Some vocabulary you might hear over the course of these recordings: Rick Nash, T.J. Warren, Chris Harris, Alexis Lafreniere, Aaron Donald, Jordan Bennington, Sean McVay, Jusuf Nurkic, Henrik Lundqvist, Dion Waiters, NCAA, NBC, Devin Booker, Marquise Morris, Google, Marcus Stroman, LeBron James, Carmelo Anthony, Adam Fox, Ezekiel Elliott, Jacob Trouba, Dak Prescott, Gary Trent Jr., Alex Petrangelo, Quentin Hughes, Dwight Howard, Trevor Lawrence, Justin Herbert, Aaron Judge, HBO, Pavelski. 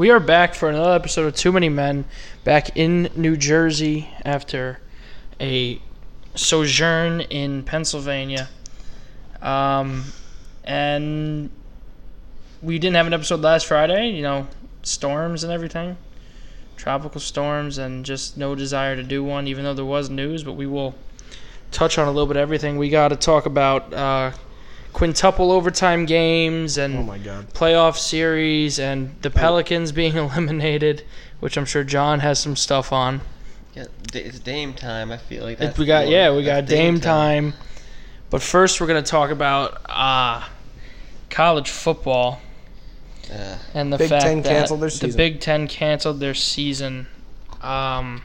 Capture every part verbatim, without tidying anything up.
We are back for another episode of Too Many Men, back in New Jersey after a sojourn in Pennsylvania. Um, and we didn't have an episode last Friday, you know, storms and everything, tropical storms, and just no desire to do one, even though there was news, but we will touch on a little bit of everything. We got to talk about uh, quintuple overtime games and oh my God. playoff series and the Pelicans oh. being eliminated, which I'm sure John has some stuff on. Yeah, it's Dame time. I feel like that's we got cool. yeah we that's got Dame, Dame time. time. But first, we're gonna talk about uh, college football uh, and the Big fact Ten that their the Big Ten canceled their season. Um,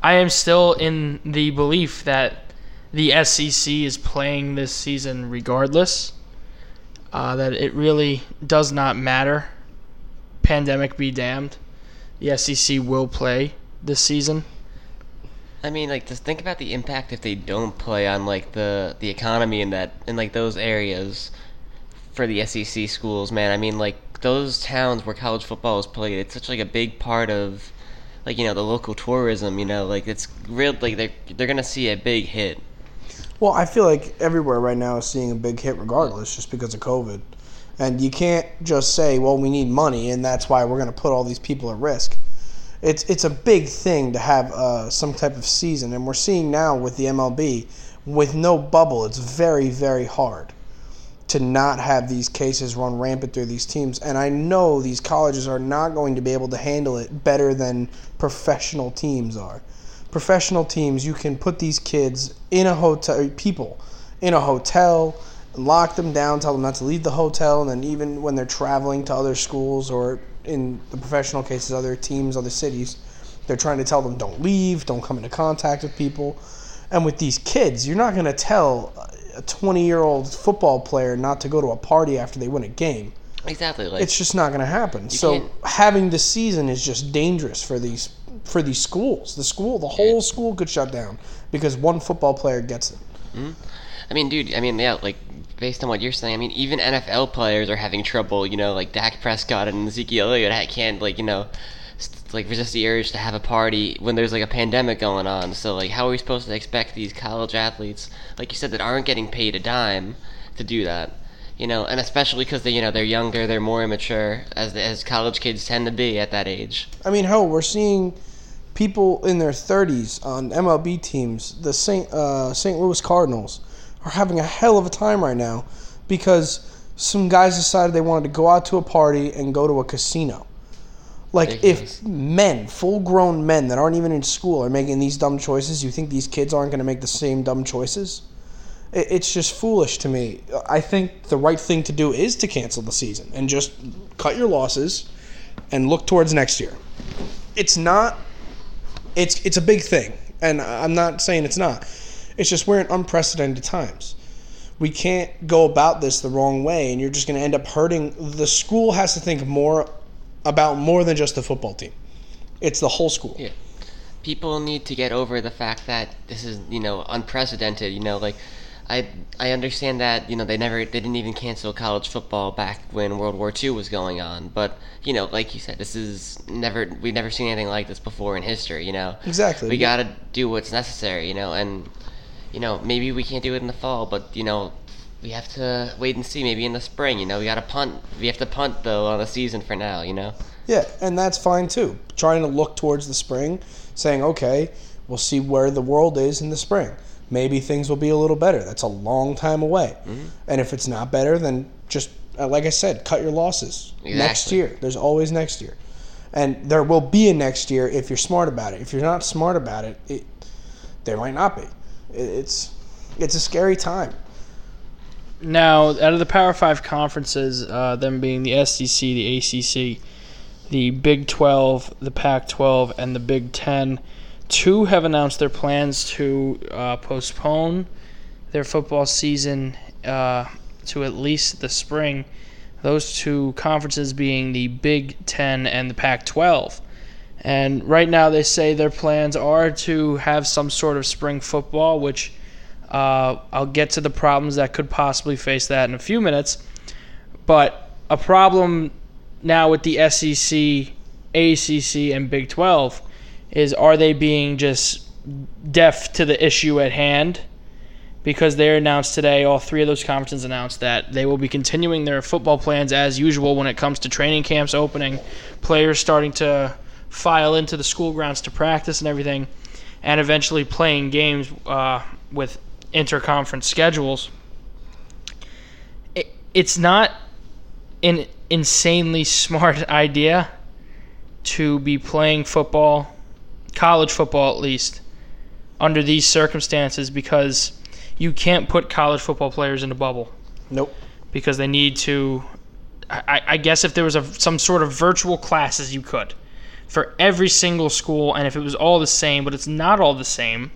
I am still in the belief that the S E C is playing this season regardless, uh, that it really does not matter. Pandemic be damned. The S E C will play this season. I mean, like, just think about the impact if they don't play on, like, the, the economy in that in, like, those areas for the S E C schools, man. I mean, like, those towns where college football is played, it's such, like, a big part of, like, you know, the local tourism, you know. Like, it's real, like, they're, they're going to see a big hit. Well, I feel like everywhere right now is seeing a big hit regardless just because of COVID. And you can't just say, well, we need money, and that's why we're going to put all these people at risk. It's it's a big thing to have uh, some type of season, and we're seeing now with the M L B, with no bubble, it's very, very hard to not have these cases run rampant through these teams. And I know these colleges are not going to be able to handle it better than professional teams are. Professional teams, you can put these kids in a hotel, people in a hotel, lock them down, tell them not to leave the hotel, and then even when they're traveling to other schools or in the professional cases, other teams, other cities, they're trying to tell them don't leave, don't come into contact with people. And with these kids, you're not going to tell a twenty-year-old football player not to go to a party after they win a game. Exactly. Like, it's just not going to happen. So can't. having this season is just dangerous for these for these schools. The school, the whole school could shut down because one football player gets it. Mm-hmm. I mean, dude, I mean, yeah, like, based on what you're saying, I mean, even N F L players are having trouble, you know, like Dak Prescott and Ezekiel Elliott can't, like, you know, st- like resist the urge to have a party when there's, like, a pandemic going on. So, like, how are we supposed to expect these college athletes, like you said, that aren't getting paid a dime to do that? You know, and especially because, they, you know, they're younger, they're more immature, as the, as college kids tend to be at that age. I mean, hell, we're seeing people in their thirties on M L B teams, the Saint Uh, Saint Louis Cardinals, are having a hell of a time right now because some guys decided they wanted to go out to a party and go to a casino. Like, if men, full-grown men that aren't even in school are making these dumb choices, you think these kids aren't going to make the same dumb choices? It's just foolish to me. I think the right thing to do is to cancel the season and just cut your losses and look towards next year. It's not – it's it's a big thing, and I'm not saying it's not. It's just we're in unprecedented times. We can't go about this the wrong way, and you're just going to end up hurting. The school has to think more about more than just the football team. It's the whole school. Yeah. People need to get over the fact that this is, you know, unprecedented. You know, like, I I understand that, you know, they never they didn't even cancel college football back when World War Two was going on. But, you know, like you said, this is never we've never seen anything like this before in history. You know, exactly. We got to do what's necessary. You know, and. You know, maybe we can't do it in the fall, but, you know, we have to wait and see. Maybe in the spring, you know, we got to punt. We have to punt, though, on the season for now, you know? Yeah, and that's fine, too. Trying to look towards the spring, saying, okay, we'll see where the world is in the spring. Maybe things will be a little better. That's a long time away. Mm-hmm. And if it's not better, then just, like I said, cut your losses. Exactly. Next year. There's always next year. And there will be a next year if you're smart about it. If you're not smart about it, it there might not be. It's it's a scary time. Now, out of the Power Five conferences, uh, them being the S E C, the A C C, the Big twelve, the Pac twelve, and the Big Ten, two have announced their plans to uh, postpone their football season uh, to at least the spring. Those two conferences being the Big Ten and the Pac twelve. And right now they say their plans are to have some sort of spring football, which uh, I'll get to the problems that could possibly face that in a few minutes. But a problem now with the S E C, A C C, and Big twelve is, are they being just deaf to the issue at hand? Because they announced today, all three of those conferences announced that they will be continuing their football plans as usual when it comes to training camps opening, players starting to file into the school grounds to practice and everything, and eventually playing games uh, with interconference schedules. It, it's not an insanely smart idea to be playing football, college football at least, under these circumstances, because you can't put college football players in a bubble. Nope. Because they need to, I, I guess if there was a, some sort of virtual classes, you could, for every single school, and if it was all the same, but it's not all the same.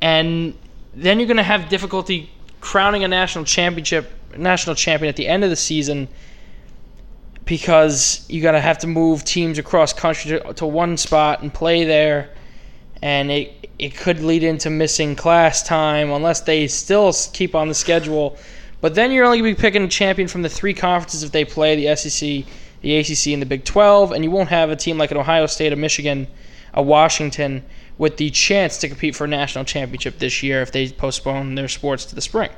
And then you're going to have difficulty crowning a national championship, national champion at the end of the season, because you got to have to move teams across country to, to one spot and play there. And it it could lead into missing class time unless they still keep on the schedule. But then you're only going to be picking a champion from the three conferences if they play, the S E C, the A C C, and the Big twelve. And you won't have a team like an Ohio State, a Michigan, a Washington with the chance to compete for a national championship this year if they postpone their sports to the spring.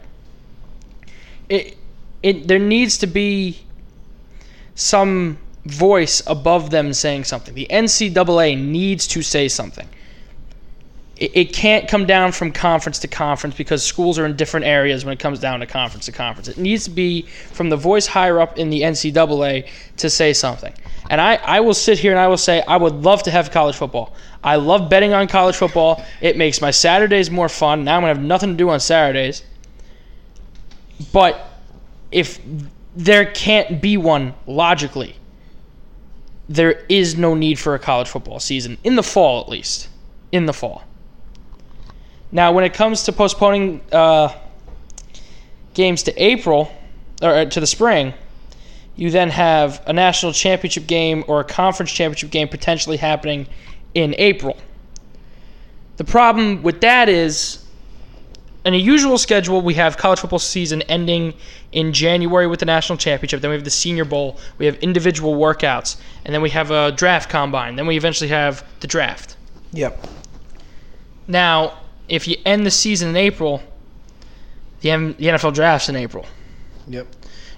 It it there needs to be some voice above them saying something. The N C double A needs to say something. It can't come down from conference to conference because schools are in different areas when it comes down to conference to conference. It needs to be from the voice higher up in the N C double A to say something. And I, I will sit here and I will say I would love to have college football. I love betting on college football. It makes my Saturdays more fun. Now I'm going to have nothing to do on Saturdays. But if there can't be one logically, there is no need for a college football season, in the fall at least, in the fall. Now, when it comes to postponing uh, games to April, or to the spring, you then have a national championship game or a conference championship game potentially happening in April. The problem with that is, in a usual schedule, we have college football season ending in January with the national championship. Then we have the Senior Bowl. We have individual workouts. And then we have a draft combine. Then we eventually have the draft. Yep. Now, if you end the season in April, the N F L draft's in April. Yep.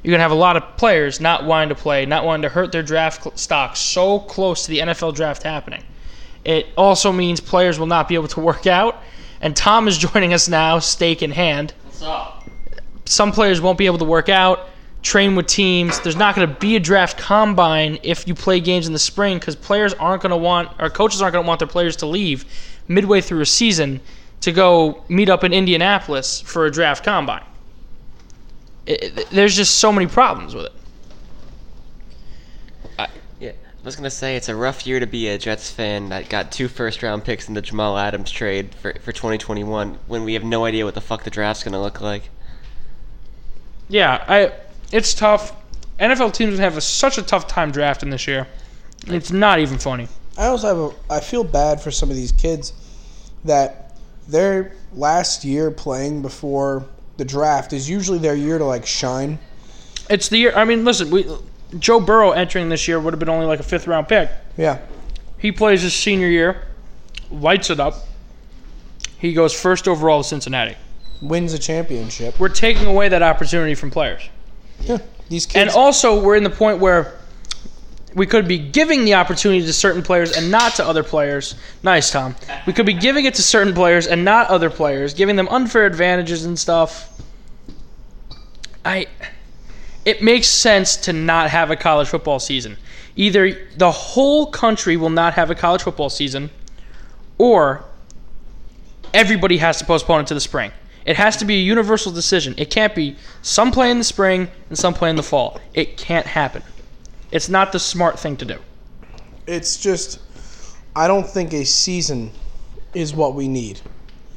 You're going to have a lot of players not wanting to play, not wanting to hurt their draft stock so close to the N F L draft happening. It also means players will not be able to work out. And Tom is joining us now, steak in hand. What's up? Some players won't be able to work out, train with teams. There's not going to be a draft combine if you play games in the spring because players aren't going to want, or coaches aren't going to want their players to leave midway through a season to go meet up in Indianapolis for a draft combine. It, it, there's just so many problems with it. I, yeah, I was gonna say it's a rough year to be a Jets fan that got two first-round picks in the Jamal Adams trade for for twenty twenty-one when we have no idea what the fuck the draft's gonna look like. Yeah, I it's tough. N F L teams have a, such a tough time drafting this year. It's not even funny. I also have a. I feel bad for some of these kids that. Their last year playing before the draft is usually their year to, like, shine. It's the year. I mean, listen, we, Joe Burrow entering this year would have been only like a fifth-round pick. Yeah. He plays his senior year, lights it up. He goes first overall to Cincinnati. Wins a championship. We're taking away that opportunity from players. Yeah, these kids. And also we're in the point where we could be giving the opportunity to certain players and not to other players. Nice, Tom. We could be giving it to certain players and not other players, giving them unfair advantages and stuff. I, it makes sense to not have a college football season. Either the whole country will not have a college football season, or everybody has to postpone it to the spring. It has to be a universal decision. It can't be some play in the spring and some play in the fall. It can't happen. It's not the smart thing to do. It's just, I don't think a season is what we need.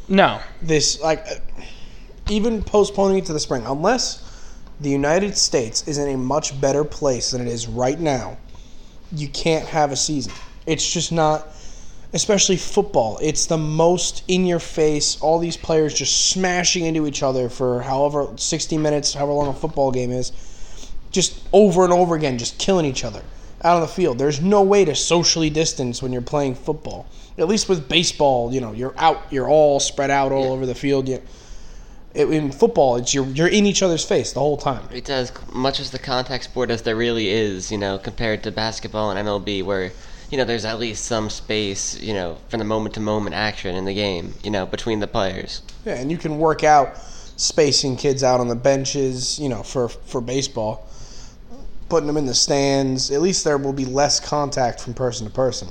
No. This, like, even postponing it to the spring, unless the United States is in a much better place than it is right now, you can't have a season. It's just not, especially football. It's the most in your face, all these players just smashing into each other for however, sixty minutes, however long a football game is. just over and over again, just killing each other out on the field. There's no way to socially distance when you're playing football. At least with baseball, you know, you're out, you're all spread out all yeah. over the field. You, it, in football, it's you're you're in each other's face the whole time. It's as much as the contact sport as there really is, you know, compared to basketball and M L B, where you know there's at least some space, you know, from the moment to moment action in the game, you know, between the players. Yeah, and you can work out spacing kids out on the benches, you know, for for baseball. Putting them in the stands, at least there will be less contact from person to person.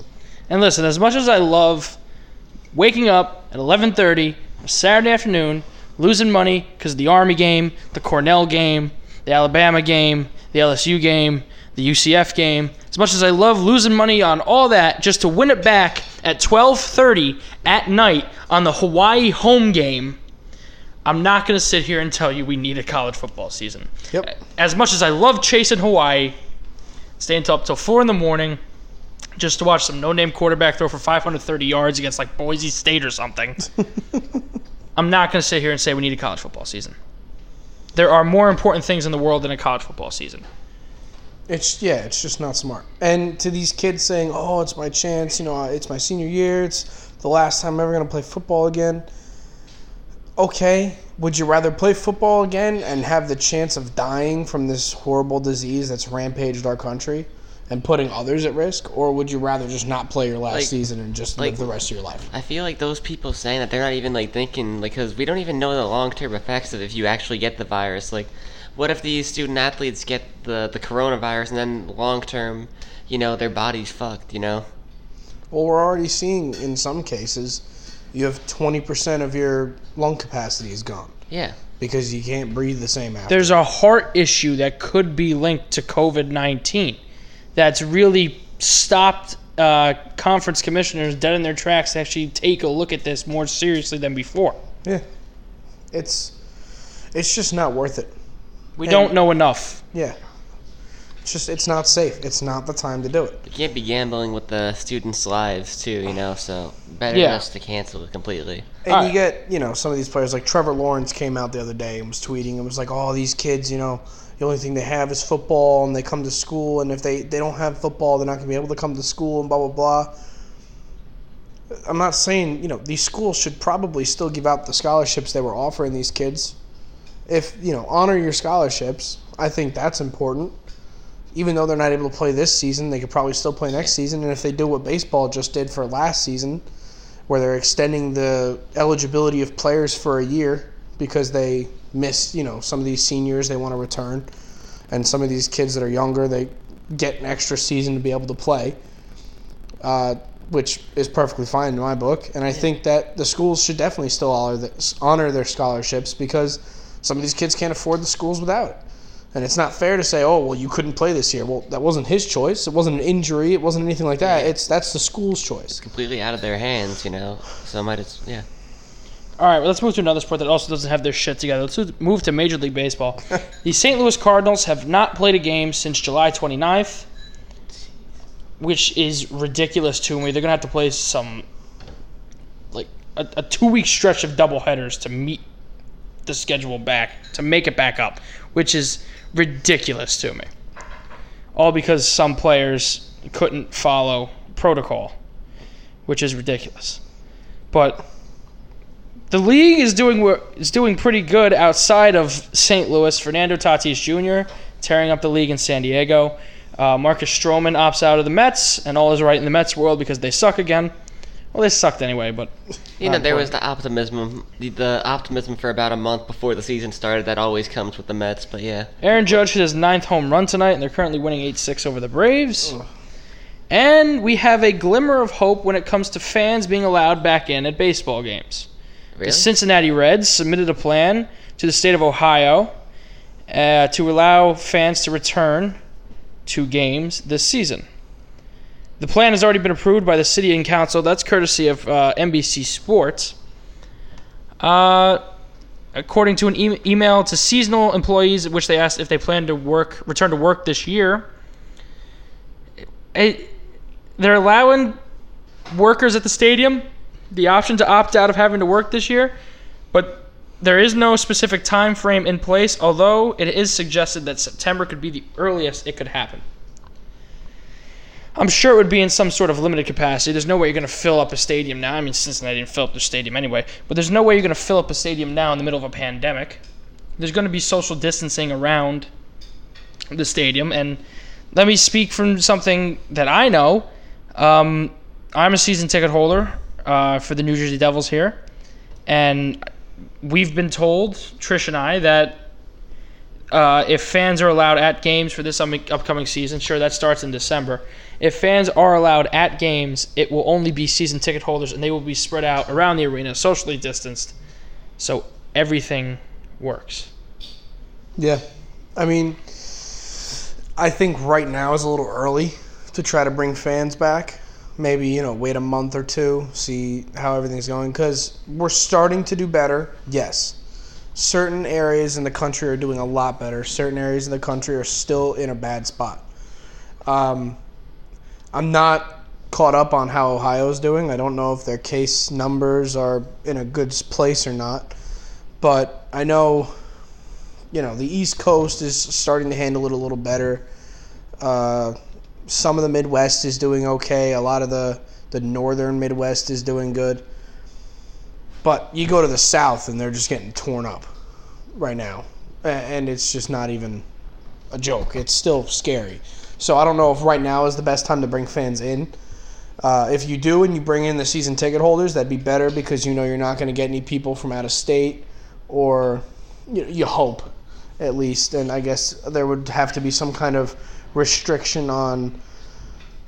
And listen, as much as I love waking up at eleven thirty, Saturday afternoon, losing money because of the Army game, the Cornell game, the Alabama game, the L S U game, the U C F game, as much as I love losing money on all that just to win it back at twelve thirty at night on the Hawaii home game, I'm not going to sit here and tell you we need a college football season. Yep. As much as I love chasing Hawaii, staying up till four in the morning just to watch some no-name quarterback throw for five hundred thirty yards against like Boise State or something, I'm not going to sit here and say we need a college football season. There are more important things in the world than a college football season. It's yeah, it's just not smart. And to these kids saying, oh, it's my chance, you know, it's my senior year, it's the last time I'm ever going to play football again. Okay, would you rather play football again and have the chance of dying from this horrible disease that's rampaged our country and putting others at risk? Or would you rather just not play your last like, season and just like, live the rest of your life? I feel like those people saying that, they're not even like thinking, because like, we don't even know the long-term effects of if you actually get the virus. Like, what if these student-athletes get the, the coronavirus and then long-term, you know, their body's fucked, you know? Well, we're already seeing in some cases... You have twenty percent of your lung capacity is gone. Yeah. Because you can't breathe the same after. There's a heart issue that could be linked to covid nineteen that's really stopped uh, conference commissioners dead in their tracks to actually take a look at this more seriously than before. Yeah. It's it's just not worth it. We and don't know enough. Yeah. It's just it's not safe. It's not the time to do it. You can't be gambling with the students' lives too, you know. So better yeah. just to cancel it completely. And All you right. get, you know, some of these players like Trevor Lawrence came out the other day and was tweeting and was like, "Oh, these kids, you know, the only thing they have is football, and they come to school, and if they, they don't have football, they're not going to be able to come to school," and blah blah blah. I'm not saying, you know, these schools should probably still give out the scholarships they were offering these kids. If you know, honor your scholarships. I think that's important. Even though they're not able to play this season, they could probably still play next season. And if they do what baseball just did for last season, where they're extending the eligibility of players for a year because they missed, you know, some of these seniors, they want to return. And some of these kids that are younger, they get an extra season to be able to play, uh, which is perfectly fine in my book. And I think that the schools should definitely still honor their scholarships because some of these kids can't afford the schools without it. And it's not fair to say, oh, well, you couldn't play this year. Well, that wasn't his choice. It wasn't an injury. It wasn't anything like that. Yeah. It's that's the school's choice. It's completely out of their hands, you know. So I might as yeah. All right, well, let's move to another sport that also doesn't have their shit together. Let's move to Major League Baseball. The Saint Louis Cardinals have not played a game since July twenty-ninth, which is ridiculous to me. They're going to have to play some, like, a, a two-week stretch of doubleheaders to meet the schedule back, to make it back up, which is ridiculous to me. All because some players couldn't follow protocol, which is ridiculous. But the league is doing is doing pretty good outside of Saint Louis. Fernando Tatis Junior tearing up the league in San Diego. Uh, Marcus Stroman opts out of the Mets, and all is right in the Mets world because they suck again. Well, they sucked anyway, but you know there was the optimism, the, the optimism for about a month before the season started that always comes with the Mets. But yeah, Aaron Judge hit his ninth home run tonight, and they're currently winning eight six over the Braves. Ugh. And we have a glimmer of hope when it comes to fans being allowed back in at baseball games. Really? The Cincinnati Reds submitted a plan to the state of Ohio uh, to allow fans to return to games this season. The plan has already been approved by the city and council. That's courtesy of uh, N B C Sports. Uh, according to an e- email to seasonal employees, in which they asked if they plan to work, return to work this year, it, they're allowing workers at the stadium the option to opt out of having to work this year, but There is no specific time frame in place, although it is suggested that September could be the earliest it could happen. I'm sure it would be in some sort of limited capacity. There's no way you're going to fill up a stadium now. I mean, Cincinnati didn't fill up their stadium anyway. But there's no way you're going to fill up a stadium now in the middle of a pandemic. There's going to be social distancing around the stadium. And let me speak from something that I know. Um, I'm a season ticket holder uh, for the New Jersey Devils here. And we've been told, Trish and I, that uh, if fans are allowed at games for this upcoming season, sure, that starts in December. If fans are allowed at games, it will only be season ticket holders, and they will be spread out around the arena, socially distanced. So everything works. Yeah. I mean, I think right now is a little early to try to bring fans back. Maybe, you know, wait a month or two, see how everything's going. Because we're starting to do better, yes. Certain areas in the country are doing a lot better. Certain areas in the country are still in a bad spot. Um... I'm not caught up on how Ohio's doing. I don't know if their case numbers are in a good place or not. But I know, you know, the East Coast is starting to handle it a little better. Uh, some of the Midwest is doing okay. A lot of the, the northern Midwest is doing good. But you go to the South, and they're just getting torn up right now. And it's just not even a joke. It's still scary. So I don't know if right now is the best time to bring fans in. Uh, if you do and you bring in the season ticket holders, that'd be better because you know you're not going to get any people from out of state, or you, you hope at least. And I guess there would have to be some kind of restriction on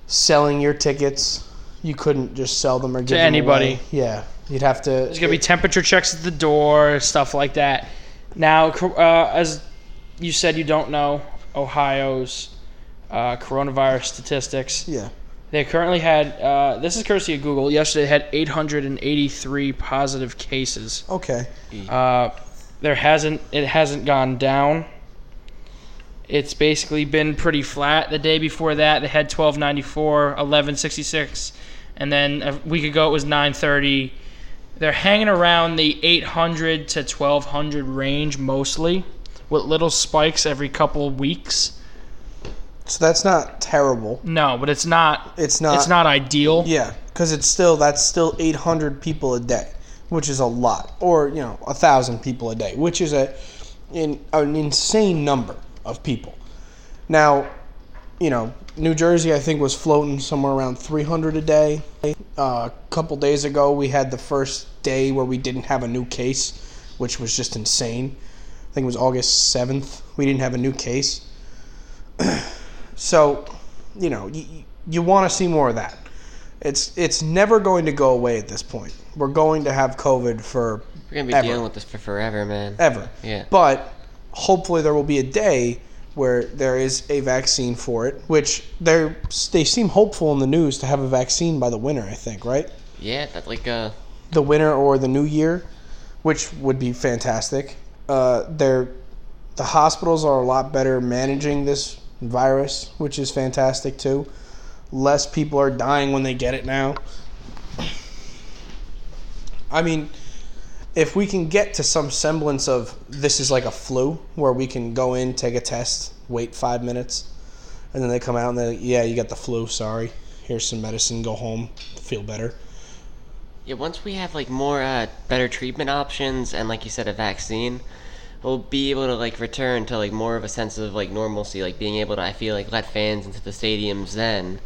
selling your tickets. You couldn't just sell them or give to them anybody. Away. Yeah, you'd have to. There's going to be temperature checks at the door, stuff like that. Now, uh, as you said, you don't know Ohio's Uh, coronavirus statistics. Yeah. They currently had, uh, this is courtesy of Google, yesterday had eight hundred eighty-three positive cases. Okay. Uh, there hasn't, it hasn't gone down. It's basically been pretty flat. The day before that, they had twelve ninety-four, eleven sixty-six, and then a week ago it was nine thirty. They're hanging around the eight hundred to twelve hundred range mostly, with little spikes every couple of weeks. So that's not terrible. No, but it's not. It's not. It's not ideal. Yeah, because it's still that's still eight hundred people a day, which is a lot, or you know, a thousand people a day, which is a in, an insane number of people. Now, you know, New Jersey I think was floating somewhere around three hundred a day. Uh, a couple days ago, we had the first day where we didn't have a new case, which was just insane. I think it was August seventh. We didn't have a new case. So, you know, you, you want to see more of that. It's it's never going to go away at this point. We're going to have COVID for We're going to be ever. dealing with this for forever, man. Ever. Yeah. But hopefully there will be a day where there is a vaccine for it, which they they seem hopeful in the news to have a vaccine by the winter, I think, right? Yeah, that's like a... the winter or the new year, which would be fantastic. Uh, they're, the hospitals are a lot better managing this virus, which is fantastic too. Less people are dying when they get it now. I mean, if we can get to some semblance of this is like a flu, where we can go in, take a test, wait five minutes, and then they come out and they're like, yeah, you got the flu, sorry. Here's some medicine, go home, feel better. Yeah, once we have like more uh, better treatment options and like you said, a vaccine, we'll be able to like return to like more of a sense of like normalcy, like being able to I feel like let fans into the stadiums then.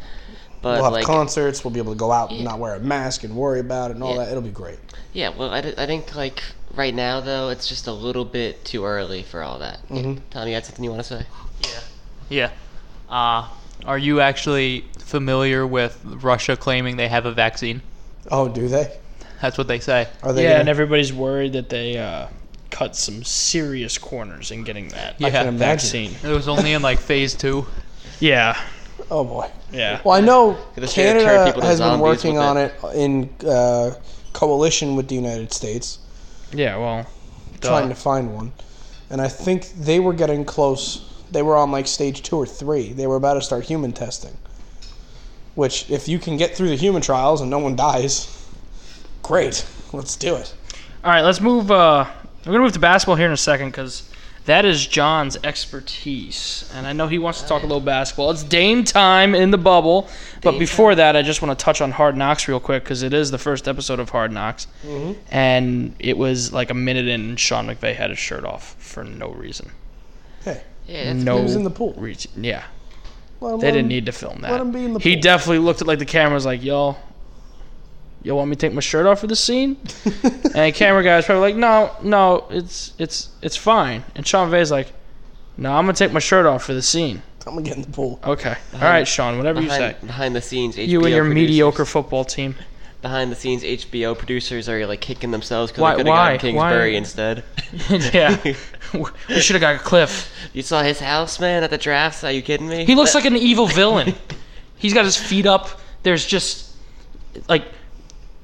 But we'll have like, concerts. We'll be able to go out yeah. and not wear a mask and worry about it and all yeah. that. It'll be great. Yeah. Well, I, I think like right now though, it's just a little bit too early for all that. Mm-hmm. Yeah. Tom, you got something you want to say? Yeah. Yeah. Uh, are you actually familiar with Russia claiming they have a vaccine? Oh, do they? That's what they say. Are they? Yeah, gonna... and everybody's worried that they. Uh... cut some serious corners in getting that yeah, I can vaccine. Imagine. It was only in like phase two. Yeah. Oh boy. Yeah. Well, I know Canada has been working on it, it in uh, coalition with the United States. Yeah. Well, trying duh. to find one, and I think they were getting close. They were on like stage two or three. They were about to start human testing. Which, if you can get through the human trials and no one dies, great. Let's do it. All right. Let's move. Uh, I'm going to move to basketball here in a second because that is John's expertise. And I know he wants to talk a little basketball. It's Dame time in the bubble. But before that, I just want to touch on Hard Knocks real quick because it is the first episode of Hard Knocks. Mm-hmm. And it was like a minute in and Sean McVay had his shirt off for no reason. Hey. Yeah, that's no he was in the pool. Reason. Yeah. Well, they didn't him, need to film that. Let him be in the he pool. Definitely looked at like the camera was like, yo, you want me to take my shirt off for the scene? And the camera guy's probably like, no, no, it's it's it's fine. And Sean McVay's like, no, I'm going to take my shirt off for the scene. I'm going to get in the pool. Okay. Behind, all right, Sean, whatever behind, you say. Behind the scenes, H B O you and your producers. Mediocre football team. Behind the scenes, H B O producers are like kicking themselves because they could have gotten Kingsbury why? Instead. Yeah. We should have got Kliff. You saw his house, man, at the drafts? Are you kidding me? He looks that- like an evil villain. He's got his feet up. There's just, like...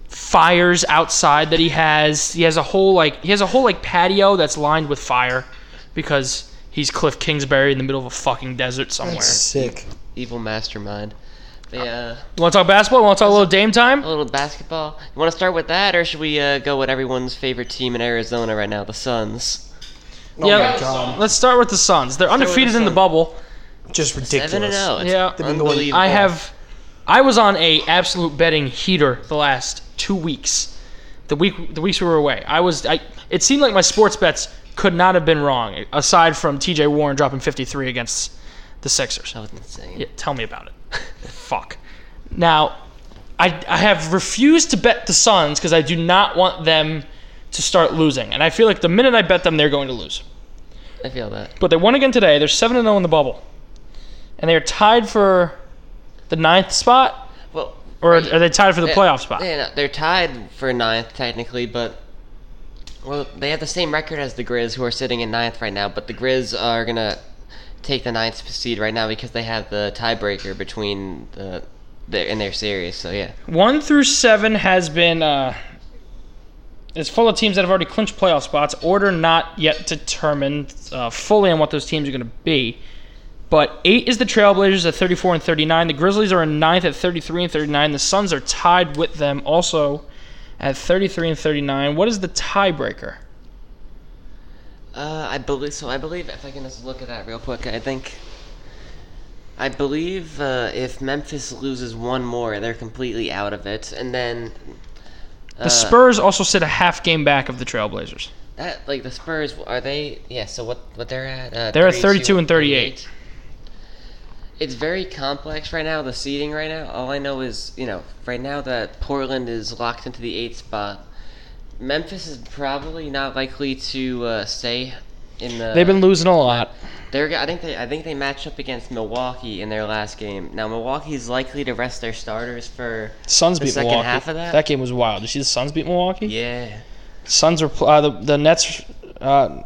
fires outside that he has. He has a whole like he has a whole like patio that's lined with fire because he's Kliff Kingsbury in the middle of a fucking desert somewhere. That's sick. Evil mastermind. But, uh, you want to talk basketball? You want to talk a little Dame time? A little basketball. You want to start with that, or should we uh, go with everyone's favorite team in Arizona right now, the Suns? Oh yeah, my God. Let's start with the Suns. They're let's undefeated the in Sun. The bubble. Just ridiculous. Seven and zero. It's yeah, unbelievable. I have. I was on a absolute betting heater the last. Two weeks, the week the weeks we were away, I was. I it seemed like my sports bets could not have been wrong, aside from T J. Warren dropping fifty-three against the Sixers. That was insane. Yeah, tell me about it. Fuck. Now, I I have refused to bet the Suns because I do not want them to start losing, and I feel like the minute I bet them, they're going to lose. I feel that. But they won again today. They're seven and zero in the bubble, and they are tied for the ninth spot. Well. Or are they tied for the they're, playoff spot? They're, not, they're tied for ninth, technically, but well, they have the same record as the Grizz, who are sitting in ninth right now, but the Grizz are going to take the ninth seed right now because they have the tiebreaker between the, the in their series, so yeah. One through seven has been uh, it's full of teams that have already clinched playoff spots, order not yet determined uh, fully on what those teams are going to be. But eight is the Trailblazers at thirty-four and thirty-nine. The Grizzlies are in ninth at thirty-three and thirty-nine. The Suns are tied with them also at thirty-three and thirty-nine. What is the tiebreaker? Uh, I believe so. I believe if I can just look at that real quick, I think I believe uh, if Memphis loses one more, they're completely out of it. And then uh, the Spurs also sit a half game back of the Trailblazers. That like the Spurs are they? Yeah. So what? What they're at? Uh, they're at thirty-two and thirty-eight. It's very complex right now, the seeding right now. All I know is, you know, right now that Portland is locked into the eighth spot. Memphis is probably not likely to uh, stay in the... They've been losing a lot. They're, I think they I think they matched up against Milwaukee in their last game. Now, Milwaukee's likely to rest their starters for Suns the beat second Milwaukee. Half of that. That game was wild. Did you see the Suns beat Milwaukee? Yeah. Suns were... Uh, the, the Nets... Uh,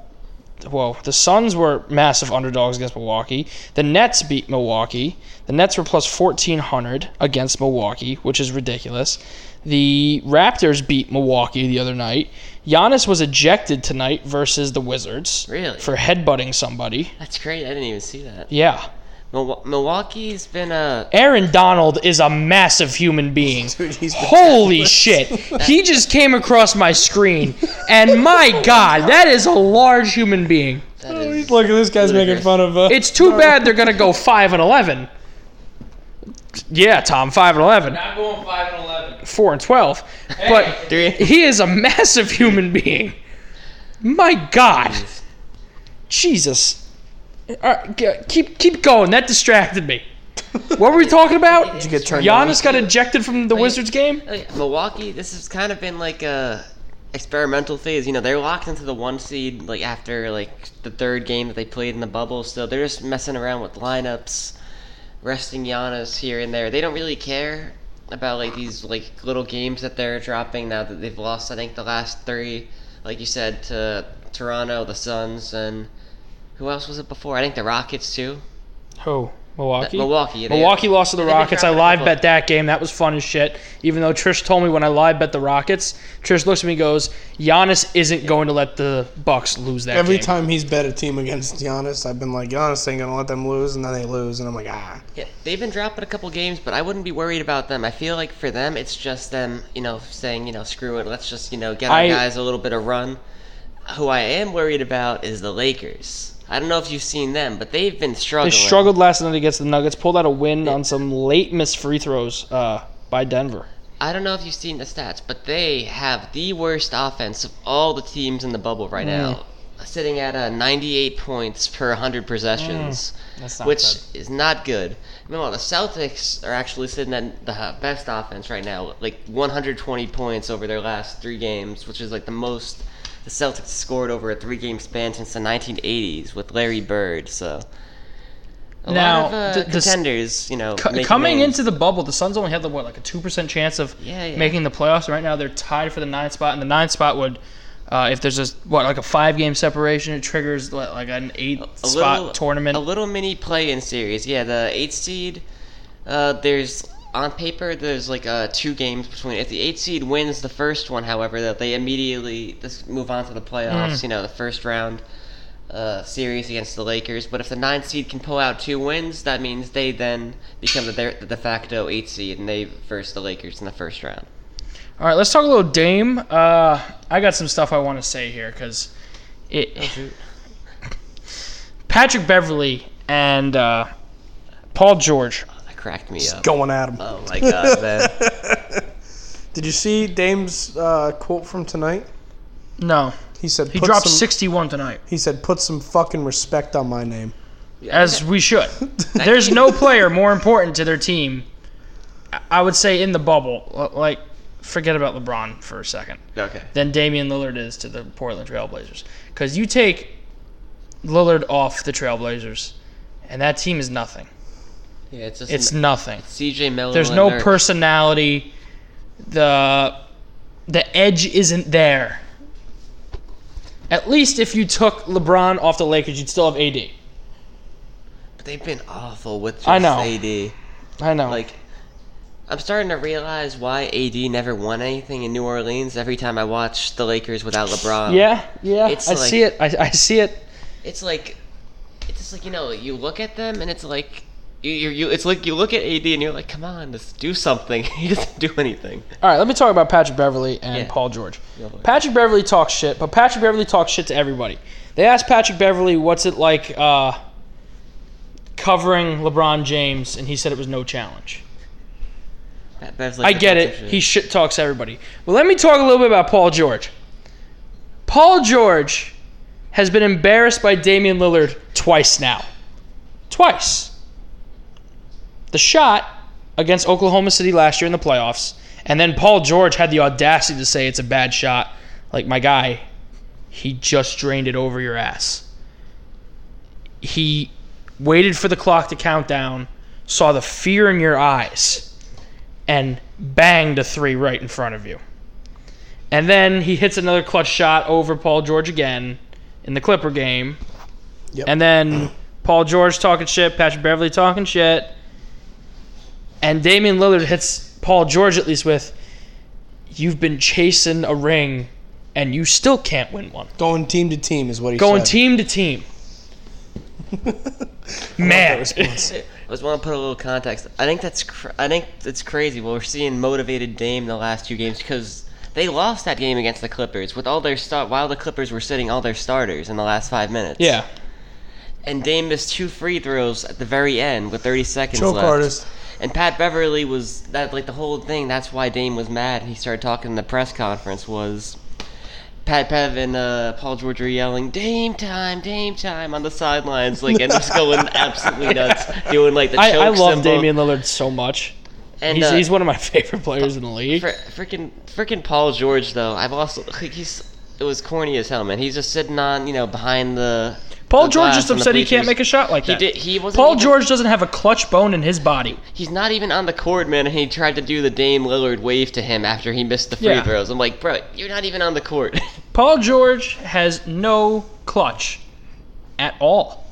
Whoa, the Suns were massive underdogs against Milwaukee. The Nets beat Milwaukee. The Nets were plus fourteen hundred against Milwaukee, which is ridiculous. The Raptors beat Milwaukee the other night. Giannis was ejected tonight versus the Wizards. Really? For headbutting somebody. That's great. I didn't even see that. Yeah. Milwaukee's been a... Aaron Donald is a massive human being. Dude, holy shit. He just came across my screen, and my God, that is a large human being. Oh, he's, look at this guy's ludicrous. Making fun of... Uh, it's too Donald. Bad they're going to go five and eleven. Yeah, Tom, five and eleven. I'm not going five and eleven. four and twelve. Hey. But he is a massive human being. My God. Jeez. Jesus. All right, keep keep going. That distracted me. What were we talking about? Did you get turned Giannis got ejected from the like, Wizards game? Like Milwaukee, this has kind of been like a experimental phase. You know, they're locked into the one seed like after like the third game that they played in the bubble. So they're just messing around with lineups, resting Giannis here and there. They don't really care about like these like little games that they're dropping now that they've lost. I think the last three, like you said, to Toronto, the Suns, and. Who else was it before? I think the Rockets, too. Who? Milwaukee? The, Milwaukee. Milwaukee lost to the Rockets. I live bet that game. That was fun as shit. Even though Trish told me when I live bet the Rockets, Trish looks at me and goes, Giannis isn't yeah. going to let the Bucks lose that Every game. Every time he's bet a team against Giannis, I've been like, Giannis ain't going to let them lose, and then they lose, and I'm like, ah. Yeah, they've been dropping a couple games, but I wouldn't be worried about them. I feel like for them, it's just them, you know, saying, you know, screw it. Let's just, you know, get our I, guys a little bit of run. who I am worried about is the Lakers. I don't know if you've seen them, but they've been struggling. They struggled last night against the Nuggets, pulled out a win it, on some late missed free throws uh, by Denver. I don't know if you've seen the stats, but they have the worst offense of all the teams in the bubble right mm. now, sitting at uh, ninety-eight points per one hundred possessions, mm. which good. is not good. Meanwhile, the Celtics are actually sitting at the best offense right now, like one hundred twenty points over their last three games, which is like the most... The Celtics scored over a three-game span since the nineteen eighties with Larry Bird, so a now, lot of uh, the, the contenders, you know, c- coming names. into the bubble, the Suns only had the what, like a two percent chance of yeah, yeah. making the playoffs. Right now, they're tied for the ninth spot, and the ninth spot would, uh, if there's just what like a five-game separation, it triggers like an eight-spot tournament, a little mini play-in series. Yeah, the eight seed. Uh, there's. On paper, there's like uh, two games between. If the eight seed wins the first one, however, that they immediately just move on to the playoffs. Mm. You know, the first round uh, series against the Lakers. But if the nine seed can pull out two wins, that means they then become the, the de facto eight seed, and they verse the Lakers in the first round. All right, let's talk a little Dame. Uh, I got some stuff I want to say here because it. Oh, Patrick Beverley and uh, Paul George. Cracked me Just up. Going at him. Oh my god, man! Did you see Dame's uh, quote from tonight? No. He said he dropped some, sixty-one tonight. He said, "Put some fucking respect on my name." As we should. There's no player more important to their team. I would say in the bubble, like forget about LeBron for a second. Okay. Than Damian Lillard is to the Portland Trailblazers, because you take Lillard off the Trailblazers, and that team is nothing. Yeah, it's just it's n- nothing. It's C J Mellon. There's no personality. The the edge isn't there. At least if you took LeBron off the Lakers, you'd still have A D. But they've been awful with just I know. A D. I know. Like, I'm starting to realize why A D never won anything in New Orleans. Every time I watch the Lakers without LeBron. Yeah, yeah. It's I like, see it. I, I see it. It's like, it's just like you know, you look at them and it's like. You, you, you, it's like you look at A D and you're like, come on, let's do something. He doesn't do anything. All right, let me talk about Patrick Beverley and yeah. Paul George. Patrick Beverley talks shit, but Patrick Beverley talks shit to everybody. They asked Patrick Beverley, what's it like uh, covering LeBron James, and he said it was no challenge. That, that's like I get it. Shit. He shit talks everybody. But let me talk a little bit about Paul George. Paul George has been embarrassed by Damian Lillard twice now. Twice. The shot against Oklahoma City last year in the playoffs, and then Paul George had the audacity to say it's a bad shot. Like, my guy, he just drained it over your ass. He waited for the clock to count down, saw the fear in your eyes, and banged a three right in front of you. And then he hits another clutch shot over Paul George again in the Clipper game. Yep. And then Paul George talking shit, Patrick Beverley talking shit. And Damian Lillard hits Paul George at least with, you've been chasing a ring, and you still can't win one. Going team to team is what he Going said. Going team to team. Man. I, I just want to put a little context. I think that's cr- I think it's crazy. Well, we're seeing motivated Dame the last two games because they lost that game against the Clippers with all their star- while the Clippers were sitting all their starters in the last five minutes. Yeah. And Dame missed two free throws at the very end with thirty seconds Joe left. Choke artist. And Pat Beverley was that like the whole thing. That's why Dame was mad. He started talking in the press conference. Was Pat Bev and uh, Paul George were yelling "Dame time, Dame time" on the sidelines, like and just going absolutely nuts, doing like the choke I, I love symbol. Damian Lillard so much. And he's, uh, he's one of my favorite players in the league. Fr- freaking, freaking Paul George though. I've also like he's it was corny as hell, man. He's just sitting on you know behind the. Paul George just upset he can't make a shot like that. He did, he wasn't Paul even, George doesn't have a clutch bone in his body. He's not even on the court, man, and he tried to do the Dame Lillard wave to him after he missed the free yeah. throws. I'm like, bro, you're not even on the court. Paul George has no clutch at all.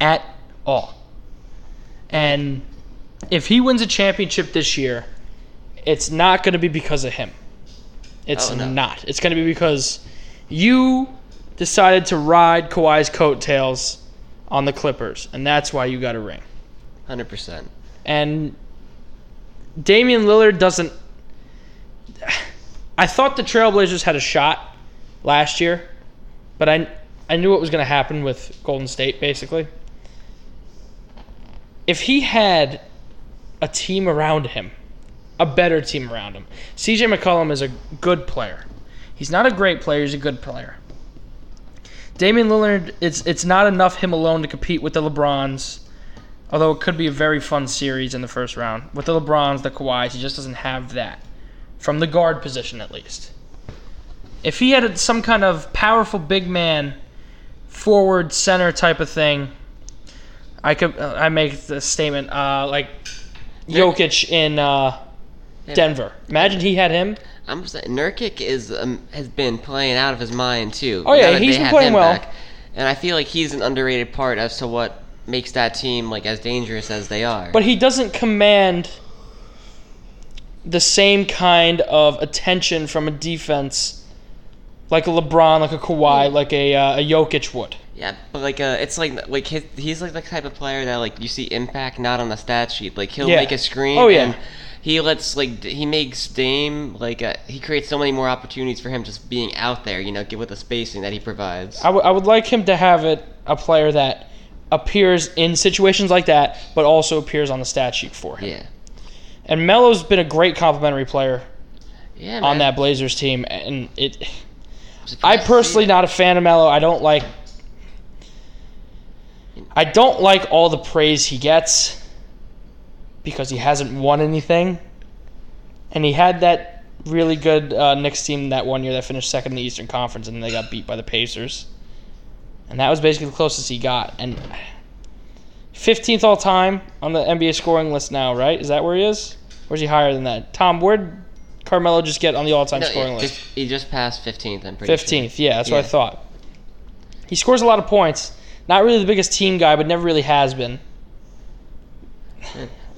At all. And if he wins a championship this year, it's not going to be because of him. It's oh, no. not. It's going to be because you... decided to ride Kawhi's coattails on the Clippers, and that's why you got a ring. one hundred percent. And Damian Lillard doesn't... I thought the Trailblazers had a shot last year, but I I knew what was going to happen with Golden State, basically. If he had a team around him, a better team around him. C J McCollum is a good player. He's not a great player. He's a good player. Damian Lillard, it's it's not enough him alone to compete with the LeBrons, although it could be a very fun series in the first round. With the LeBrons, the Kawhis, he just doesn't have that, from the guard position at least. If he had some kind of powerful big man, forward, center type of thing, I could I make the statement uh, like Jokic in uh, Denver. Imagine he had him. I'm saying Nurkic is um, has been playing out of his mind too. Oh yeah, he's been playing well, back, and I feel like he's an underrated part as to what makes that team like as dangerous as they are. But he doesn't command the same kind of attention from a defense like a LeBron, like a Kawhi, like a uh, a Jokic would. Yeah, but like uh, it's like like his, he's like the type of player that like you see impact not on the stat sheet. Like he'll yeah. make a screen. Oh yeah. And he lets like he makes Dame like uh, he creates so many more opportunities for him just being out there. You know, with the spacing that he provides. I, w- I would like him to have it a player that appears in situations like that, but also appears on the stat sheet for him. Yeah. And Melo's been a great complimentary player yeah, on that Blazers team, and it. I personally not a fan of Melo. I don't like. I don't like all the praise he gets because he hasn't won anything, and he had that really good uh, Knicks team that one year that finished second in the Eastern Conference, and they got beat by the Pacers, and that was basically the closest he got. And fifteenth all time on the N B A scoring list now, right? Is that where he is? Or is he higher than that? Tom, where'd Carmelo just get on the all-time no, scoring list? He just passed fifteenth, I'm pretty fifteenth, sure. fifteenth, yeah, that's yeah. what I thought. He scores a lot of points. Not really the biggest team guy, but never really has been.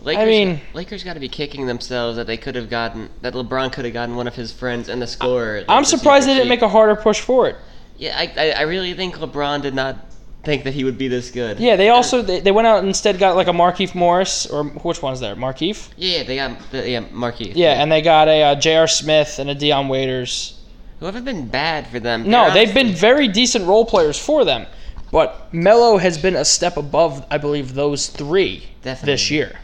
Lakers, I mean, Lakers got to be kicking themselves that they could have gotten that LeBron could have gotten one of his friends and the scorer. Like I'm surprised they didn't make a harder push for it. Yeah, I, I I really think LeBron did not think that he would be this good. Yeah, they also they, they went out and instead got like a Marquise Morris or which one's there? Marquise? Yeah, they got yeah Marquise. Yeah, yeah. And they got a uh, J R Smith and a Dion Waiters, who haven't been bad for them. They're no, honestly, they've been very decent role players for them. But Melo has been a step above, I believe, those three Definitely. This year.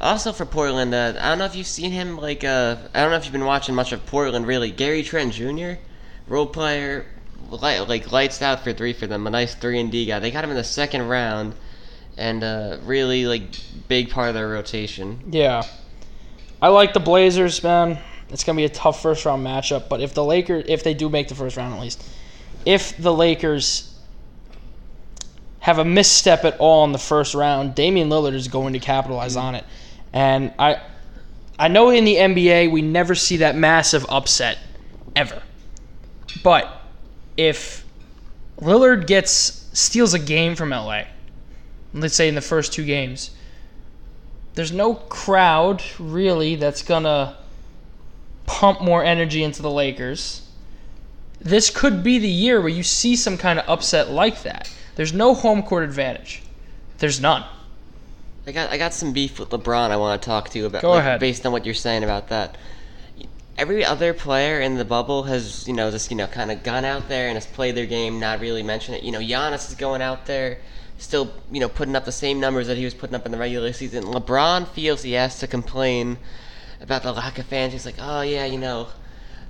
Also for Portland, uh, I don't know if you've seen him. Like, uh, I don't know if you've been watching much of Portland, really. Gary Trent Junior, role player, light, like lights out for three for them. A nice three and D guy. They got him in the second round, and uh, really like big part of their rotation. Yeah, I like the Blazers, man. It's gonna be a tough first round matchup. But if the Lakers, if they do make the first round at least, if the Lakers have a misstep at all in the first round, Damian Lillard is going to capitalize on it. And I I know in the N B A we never see that massive upset ever. But if Lillard gets steals a game from L A, let's say in the first two games, there's no crowd really that's going to pump more energy into the Lakers. This could be the year where you see some kind of upset like that. There's no home court advantage. There's none. I got I got some beef with LeBron I want to talk to you about. Go like, ahead. Based on what you're saying about that. Every other player in the bubble has, you know, just, you know, kind of gone out there and has played their game, not really mentioned it. You know, Giannis is going out there, still, you know, putting up the same numbers that he was putting up in the regular season. LeBron feels he has to complain about the lack of fans. He's like, oh, yeah, you know,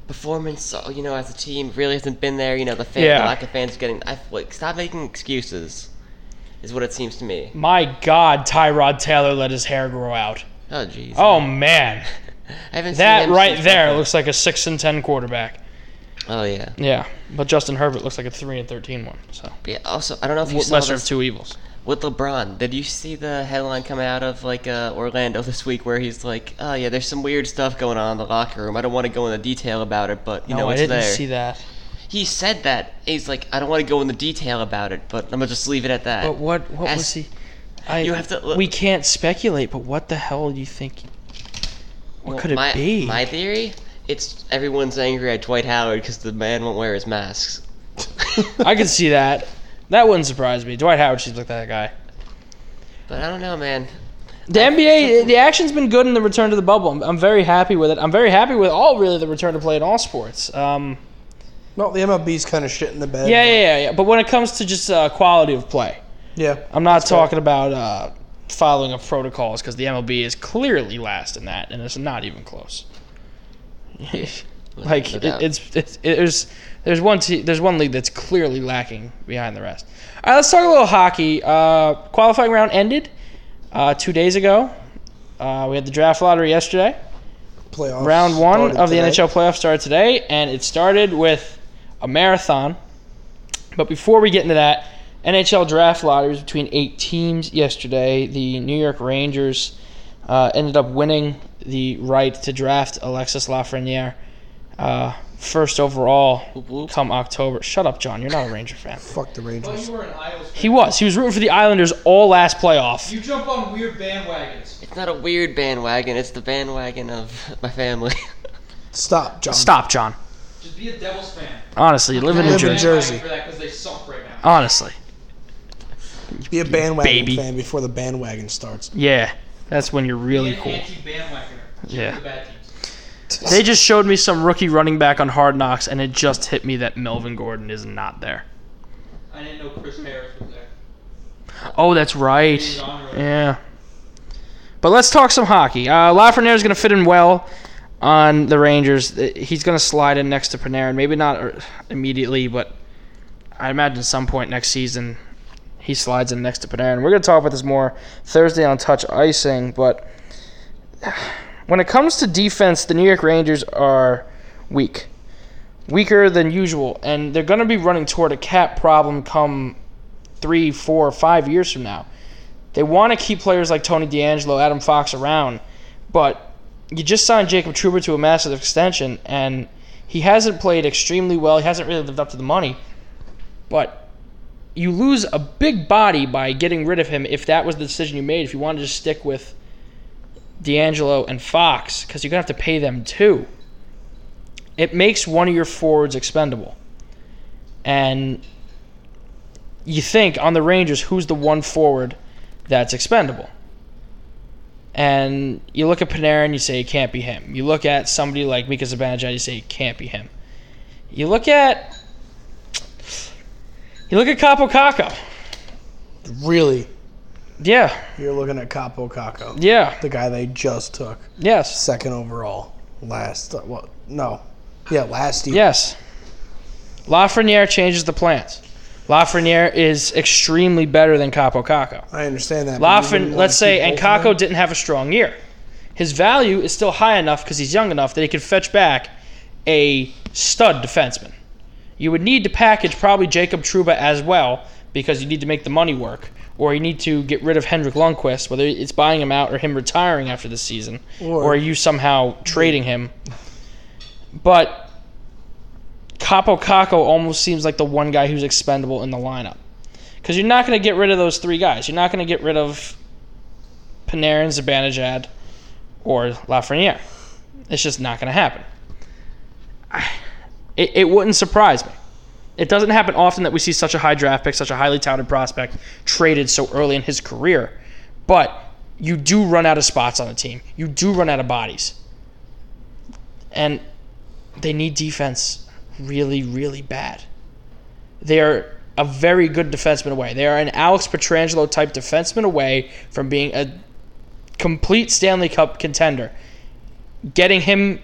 performance, you know, as a team really hasn't been there. You know, the, fan, yeah. the lack of fans getting. I, like, stop making excuses, is what it seems to me. My God, Tyrod Taylor let his hair grow out. Oh jeez. Oh man. I haven't that seen that right there looks like a six and ten quarterback. Oh yeah. Yeah, but Justin Herbert looks like a three and thirteen one. So. But yeah. Also, I don't know if you w- saw lesser this of two evils. With LeBron, did you see the headline coming out of like uh, Orlando this week where he's like, "Oh yeah, there's some weird stuff going on in the locker room. I don't want to go into detail about it, but you no, know it's there." I didn't there. see that. He said that. He's like, "I don't want to go into detail about it, but I'm gonna just leave it at that." But what? What As, was he? I, you have to. Look. We can't speculate. But what the hell do you think? What well, could it my, be? My theory: it's everyone's angry at Dwight Howard because the man won't wear his masks. I can see that. That wouldn't surprise me. Dwight Howard seems like that guy. But I don't know, man. The I, N B A, the action's been good in the return to the bubble. I'm, I'm very happy with it. I'm very happy with all, really, the return to play in all sports. Um, No, the M L B's kind of shit in the bed. Yeah, yeah, yeah, yeah. But when it comes to just uh, quality of play, yeah, I'm not talking fair. about uh, following up protocols, because the M L B is clearly last in that, and it's not even close. Like it, it's, it's it, there's there's one te- there's one league that's clearly lacking behind the rest. All right, let's talk a little hockey. Uh, qualifying round ended uh, two days ago. Uh, we had the draft lottery yesterday. Playoffs round one of the today. N H L playoffs started today, and it started with a marathon. But before we get into that, N H L draft lottery was between eight teams yesterday. The New York Rangers uh, ended up winning the right to draft Alexis Lafreniere uh, first overall oop, oop. come October. Shut up, John. You're not a Ranger fan. Fuck the Rangers. Well, you were an Islanders fan. He was. He was rooting for the Islanders all last playoff. You jump on weird bandwagons. It's not a weird bandwagon. It's the bandwagon of my family. Stop, John. Stop, John. Just be a Devils fan. Honestly, you live in New Jersey. Live in Jersey. For that, 'cause they suck right now. Honestly. Be a bandwagon Baby. fan before the bandwagon starts. Yeah. That's when you're really cool. Yeah. They just showed me some rookie running back on Hard Knocks, and it just hit me that Melvin Gordon is not there. I didn't know Chris Harris was there. Oh, that's right. Yeah. But let's talk some hockey. Uh, Lafreniere is going to fit in well on the Rangers. He's going to slide in next to Panarin. Maybe not immediately, but I imagine some point next season he slides in next to Panarin. We're going to talk about this more Thursday on Touch Icing, but when it comes to defense, the New York Rangers are weak, weaker than usual, and they're going to be running toward a cap problem come three, four, five years from now. They want to keep players like Tony DeAngelo, Adam Fox around, but you just signed Jacob Trouba to a massive extension, and he hasn't played extremely well. He hasn't really lived up to the money, but you lose a big body by getting rid of him if that was the decision you made, if you wanted to stick with DeAngelo and Fox, because you're going to have to pay them too. It makes one of your forwards expendable. And you think, on the Rangers, who's the one forward that's expendable? And you look at Panarin, you say it can't be him. You look at somebody like Mika Zibanejad, you say it can't be him. You look at... You look at Kaapo Kakko. Really? Yeah. You're looking at Kaapo Kakko. Yeah. The guy they just took. Yes. Second overall. Last, well, no. Yeah, last year. Yes. Lafreniere changes the plans. Lafreniere is extremely better than Kaapo Kakko. I understand that. Lafreniere, let's say, and Kakko didn't have a strong year. His value is still high enough because he's young enough that he could fetch back a stud defenseman. You would need to package probably Jacob Trouba as well, because you need to make the money work, or you need to get rid of Henrik Lundqvist, whether it's buying him out or him retiring after this season, or, or you somehow trading him. But Kaapo Kakko almost seems like the one guy who's expendable in the lineup, because you're not going to get rid of those three guys. You're not going to get rid of Panarin, Zibanejad, or Lafreniere. It's just not going to happen. I... It, it wouldn't surprise me. It doesn't happen often that we see such a high draft pick, such a highly touted prospect, traded so early in his career. But you do run out of spots on the team. You do run out of bodies. And they need defense really, really bad. They are a very good defenseman away. They are an Alex Petrangelo-type defenseman away from being a complete Stanley Cup contender. Getting him,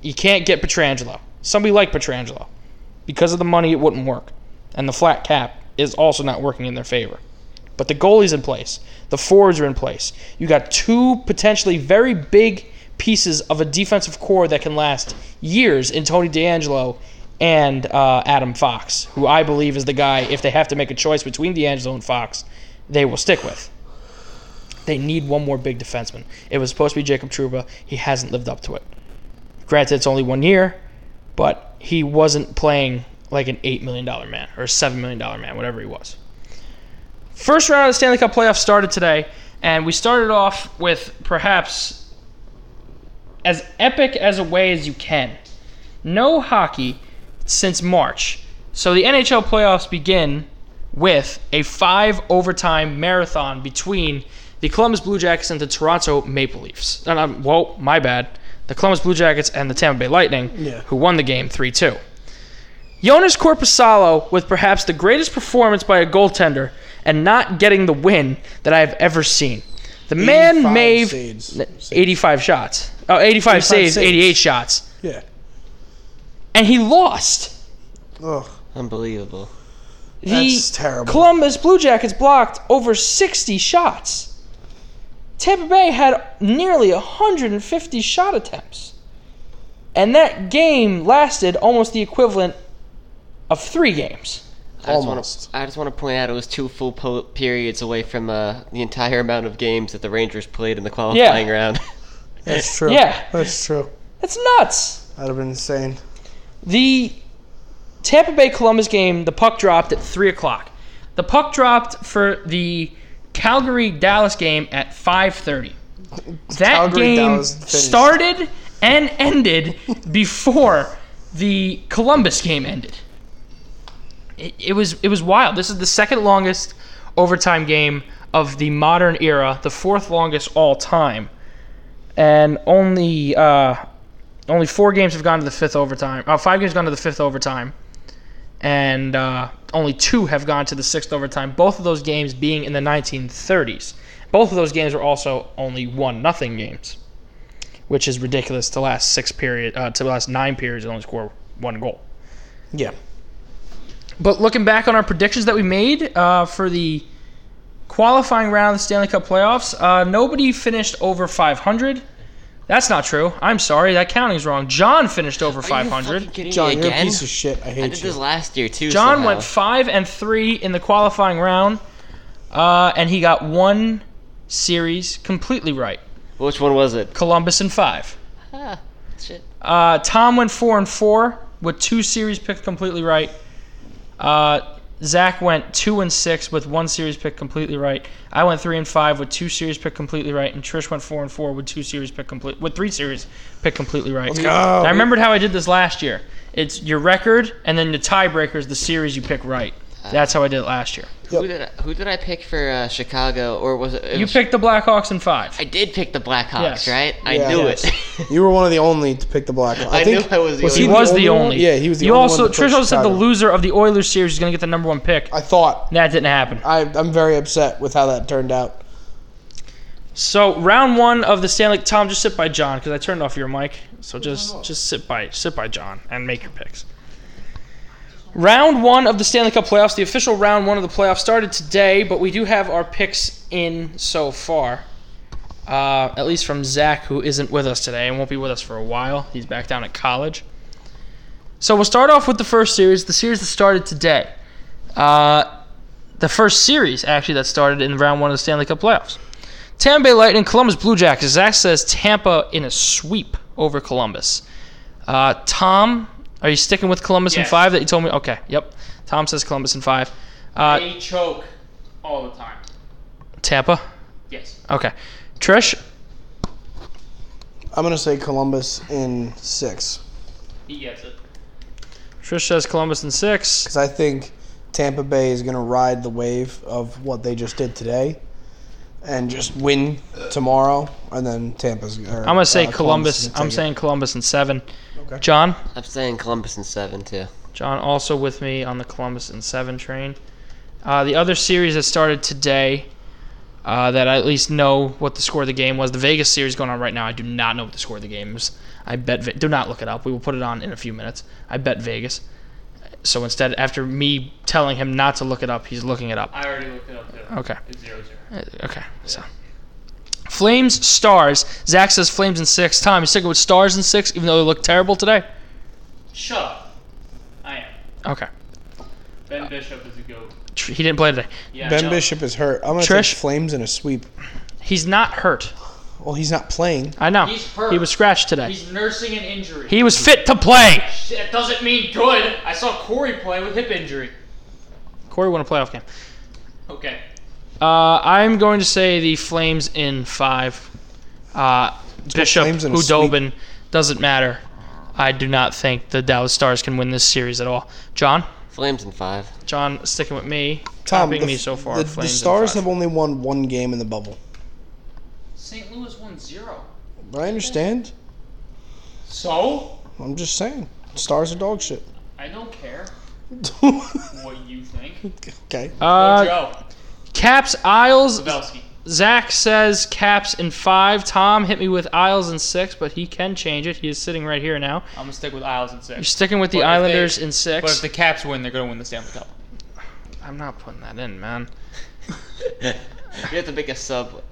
you can't get Petrangelo. Somebody like Petrangelo. Because of the money, it wouldn't work. And the flat cap is also not working in their favor. But the goalie's in place. The forwards are in place. You got two potentially very big pieces of a defensive core that can last years in Tony DeAngelo and uh, Adam Fox, who I believe is the guy, if they have to make a choice between DeAngelo and Fox, they will stick with. They need one more big defenseman. It was supposed to be Jacob Trouba. He hasn't lived up to it. Granted, it's only one year. But he wasn't playing like an eight million dollars man or a seven million dollars man, whatever he was. First round of the Stanley Cup playoffs started today, and we started off with perhaps as epic as a way as you can. No hockey since March. So the N H L playoffs begin with a five-overtime marathon between the Columbus Blue Jackets and the Toronto Maple Leafs. And I'm, whoa, my bad. The Columbus Blue Jackets and the Tampa Bay Lightning, yeah. who won the game three two. Jonas Korpisalo with perhaps the greatest performance by a goaltender and not getting the win that I have ever seen. The man made eighty-five shots. Oh, eighty-five saves, saves, eighty-eight shots. Yeah. And he lost. Ugh. Unbelievable. The That's terrible. The Columbus Blue Jackets blocked over sixty shots. Tampa Bay had nearly one hundred fifty shot attempts. And that game lasted almost the equivalent of three games. I just, want to, I just want to point out it was two full po- periods away from uh, the entire amount of games that the Rangers played in the qualifying yeah. round. That's true. Yeah. That's true. That's nuts. That would have been insane. The Tampa Bay-Columbus game, the puck dropped at three o'clock. The puck dropped for the Calgary-Dallas game at five thirty. That Calgary, game Dallas started finished. and ended before the Columbus game ended. It, it was it was wild. This is the second longest overtime game of the modern era, the fourth longest all time, and only uh, only four games have gone to the fifth overtime. Uh, five games gone to the fifth overtime, and uh, only two have gone to the sixth overtime. Both of those games being in the nineteen thirties. Both of those games were also only one nothing games, which is ridiculous. To last six period, uh, to last nine periods, and only score one goal. Yeah. But looking back on our predictions that we made uh, for the qualifying round of the Stanley Cup playoffs, uh, nobody finished over five hundred. That's not true. I'm sorry. That counting's wrong. John finished over five hundred. Are you kidding John, me again? You're a piece of shit. I hate you. I did you. this last year, too. John somehow. went five and three in the qualifying round, uh, and he got one series completely right. Which one was it? Columbus in five. Ah, shit. Uh, Tom went four and four with two series picked completely right. Uh, Zach went two and six with one series pick completely right. I went three and five with two series pick completely right, and Trish went four and four with two series pick complete with three series pick completely right. Let's go. And I remembered how I did this last year. It's your record, and then the tiebreaker is the series you pick right. That's how I did it last year. Yep. Who did I, who did I pick for uh, Chicago, or was it? it you was, picked the Blackhawks in five. I did pick the Blackhawks, yes. right? I yeah. knew yes. it. You were one of the only to pick the Blackhawks. I, I think knew I was the was only. He was the only. only. Yeah, he was the you only. Also, one Trish also said the loser of the Oilers series is going to get the number one pick. I thought that didn't happen. I, I'm very upset with how that turned out. So round one of the Stanley. Tom, just sit by John because I turned off your mic. So just just sit by sit by John and make your picks. Round one of the Stanley Cup playoffs, the official round one of the playoffs started today, but we do have our picks in so far, uh, at least from Zach, who isn't with us today and won't be with us for a while. He's back down at college. So we'll start off with the first series, the series that started today. Uh, the first series, actually, that started in round one of the Stanley Cup playoffs. Tampa Bay Lightning, Columbus Blue Jackets. Zach says Tampa in a sweep over Columbus. Uh, Tom... Are you sticking with Columbus yes. in five that you told me? Okay, yep. Tom says Columbus in five. Uh, they choke all the time. Tampa? Yes. Okay. Trish? I'm going to say Columbus in six. He gets it. Trish says Columbus in six. Because I think Tampa Bay is going to ride the wave of what they just did today and just win tomorrow, and then Tampa's... Or, I'm going to say uh, Columbus. Columbus I'm saying it. Columbus in seven. Okay. John? I'm saying Columbus in seven, too. John also with me on the Columbus in seven train. Uh, the other series that started today uh, that I at least know what the score of the game was, the Vegas series going on right now, I do not know what the score of the game is. I bet Ve- do not look it up. We will put it on in a few minutes. I bet Vegas. So instead, after me telling him not to look it up, he's looking it up. I already looked it up, too. Okay. It's zero zero. Okay, yeah. So... Flames, Stars. Zach says Flames in six. Tom, you sticking with Stars in six, even though they look terrible today? Shut up. I am. Okay. Ben Bishop is a goat. He didn't play today. Yeah, Ben Bishop is hurt. I'm going to take Flames in a sweep. He's not hurt. Well, he's not playing. I know. He's hurt. He was scratched today. He's nursing an injury. He was fit to play. That doesn't mean good. I saw Corey play with hip injury. Corey won a playoff game. Okay. Uh, I'm going to say the Flames in five. Uh, Bishop, Hudobin, doesn't matter. I do not think the Dallas Stars can win this series at all. John? Flames in five. John, sticking with me. Tom, the, me so far. The, the Stars have only won one game in the bubble. Saint Louis won zero. But I understand. So? I'm just saying. Stars are dog shit. I don't care what you think. Okay. Uh, Joe. Caps, Isles. Pavelski. Zach says Caps in five. Tom hit me with Isles in six, but he can change it. He is sitting right here now. I'm going to stick with Isles in six. You're sticking with the but Islanders they, in six. But if the Caps win, they're going to win the Stanley Cup. I'm not putting that in, man. You have to make a sub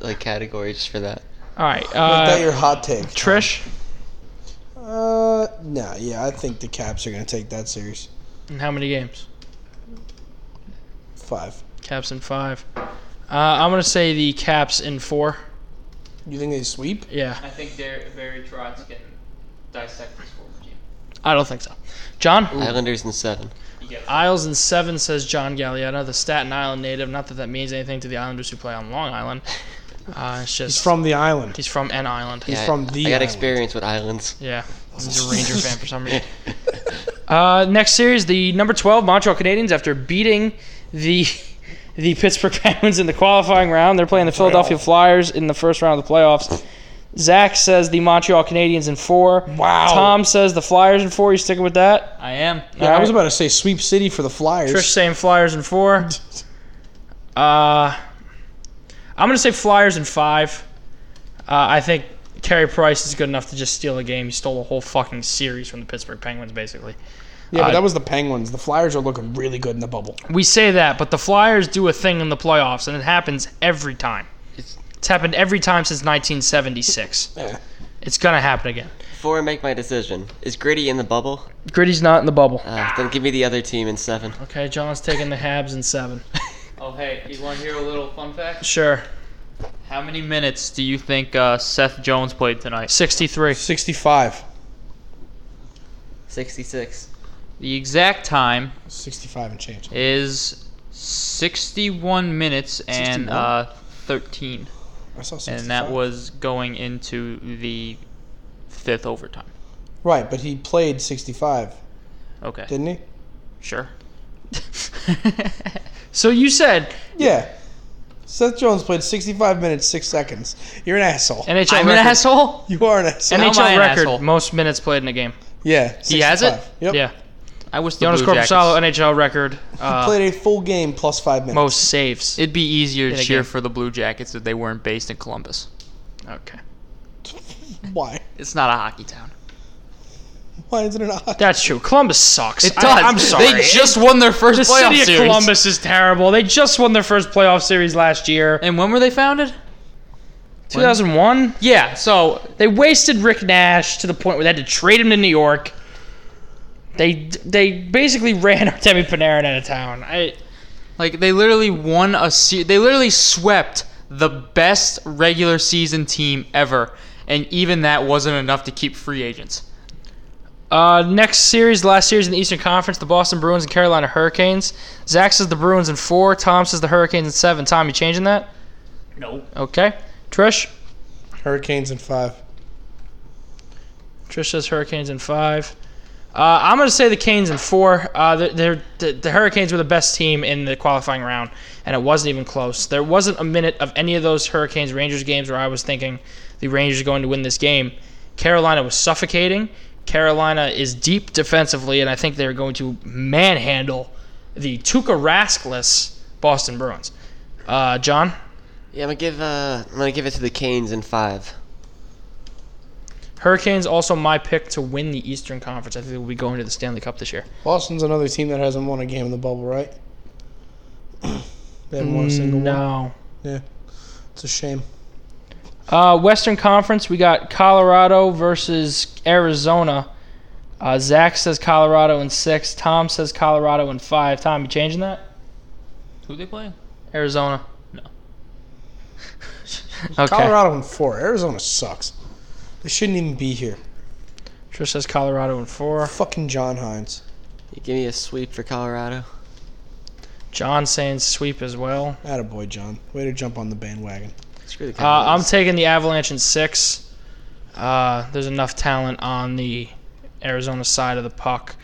like category just for that. All right. Uh, make that your hot take. Trish? Tom. Uh, nah, yeah, I think the Caps are going to take that series. And how many games? Five. Caps in five. Uh, I'm going to say the Caps in four. You think they sweep? Yeah. I think they're very tried to get dissect this forward game. I don't think so. John? Ooh. Islanders in seven. Isles in seven, says John Galliano, the Staten Island native. Not that that means anything to the Islanders who play on Long Island. Uh, it's just, he's from the island. He's from an island. Yeah, he's from the I got island. experience with islands. Yeah. He's a Ranger fan for some reason. Uh, next series, the number twelve Montreal Canadiens, after beating the... The Pittsburgh Penguins in the qualifying round. They're playing the Philadelphia Flyers in the first round of the playoffs. Zach says the Montreal Canadiens in four. Wow. Tom says the Flyers in four. You sticking with that? I am. Yeah, right. I was about to say Sweep City for the Flyers. Trish saying Flyers in four. Uh, I'm going to say Flyers in five. Uh, I think Carey Price is good enough to just steal a game. He stole a whole fucking series from the Pittsburgh Penguins, basically. Yeah, but that was the Penguins. The Flyers are looking really good in the bubble. We say that, but the Flyers do a thing in the playoffs, and it happens every time. It's, it's happened every time since nineteen seventy-six. Yeah. It's going to happen again. Before I make my decision, is Gritty in the bubble? Gritty's not in the bubble. Uh, then give me the other team in seven. Okay, John's taking the Habs in seven. Oh, hey, you want to hear a little fun fact? Sure. How many minutes do you think uh, Seth Jones played tonight? sixty-three. sixty-five. sixty-six. The exact time sixty-five and change is sixty-one minutes and sixty-one? Uh, thirteen. I saw sixty-five. And that was going into the fifth overtime. Right, but he played sixty-five. Okay. Didn't he? Sure. So you said. Yeah. Seth Jones played sixty-five minutes, six seconds. You're an asshole. N H L I'm record. An asshole? You are an asshole. N H L an record, asshole? Most minutes played in a game. Yeah. sixty-five. He has it? Yep. Yeah. I wish the Jonas Corposalo N H L record. Uh, he played a full game plus five minutes. Most saves. It'd be easier to cheer game. for the Blue Jackets if they weren't based in Columbus. Okay. Why? It's not a hockey town. Why isn't it a hockey That's true. Columbus sucks. It does. I, I'm sorry. They just won their first the playoff series. The city of Columbus is terrible. They just won their first playoff series last year. And when were they founded? two thousand one? When? Yeah. So they wasted Rick Nash to the point where they had to trade him to New York. They they basically ran Artemi Panarin out of town. I like they literally won a se- they literally swept the best regular season team ever, and even that wasn't enough to keep free agents. Uh, next series, last series in the Eastern Conference, the Boston Bruins and Carolina Hurricanes. Zach says the Bruins in four. Tom says the Hurricanes in seven. Tom, you changing that? No. Okay. Trish? Hurricanes in five. Trish says Hurricanes in five. Uh, I'm going to say the Canes in four. Uh, they're, they're, the, the Hurricanes were the best team in the qualifying round, and it wasn't even close. There wasn't a minute of any of those Hurricanes-Rangers games where I was thinking the Rangers are going to win this game. Carolina was suffocating. Carolina is deep defensively, and I think they're going to manhandle the Tuukka Rask-less Boston Bruins. Uh, John? Yeah, I'm going to give uh, I'm going to give it to the Canes in five. Hurricanes, also my pick to win the Eastern Conference. I think we'll be going to the Stanley Cup this year. Boston's another team that hasn't won a game in the bubble, right? They haven't won a single no. one. No. Yeah. It's a shame. Uh, Western Conference, we got Colorado versus Arizona. Uh, Zach says Colorado in six. Tom says Colorado in five. Tom, you changing that? Who they playing? Arizona. No. Okay. Colorado in four. Arizona sucks. They shouldn't even be here. Trish says Colorado in four. Fucking John Hines. You give me a sweep for Colorado. John saying sweep as well. Attaboy, John. Way to jump on the bandwagon. Screw the uh, I'm taking the Avalanche in six. Uh, there's enough talent on the Arizona side of the puck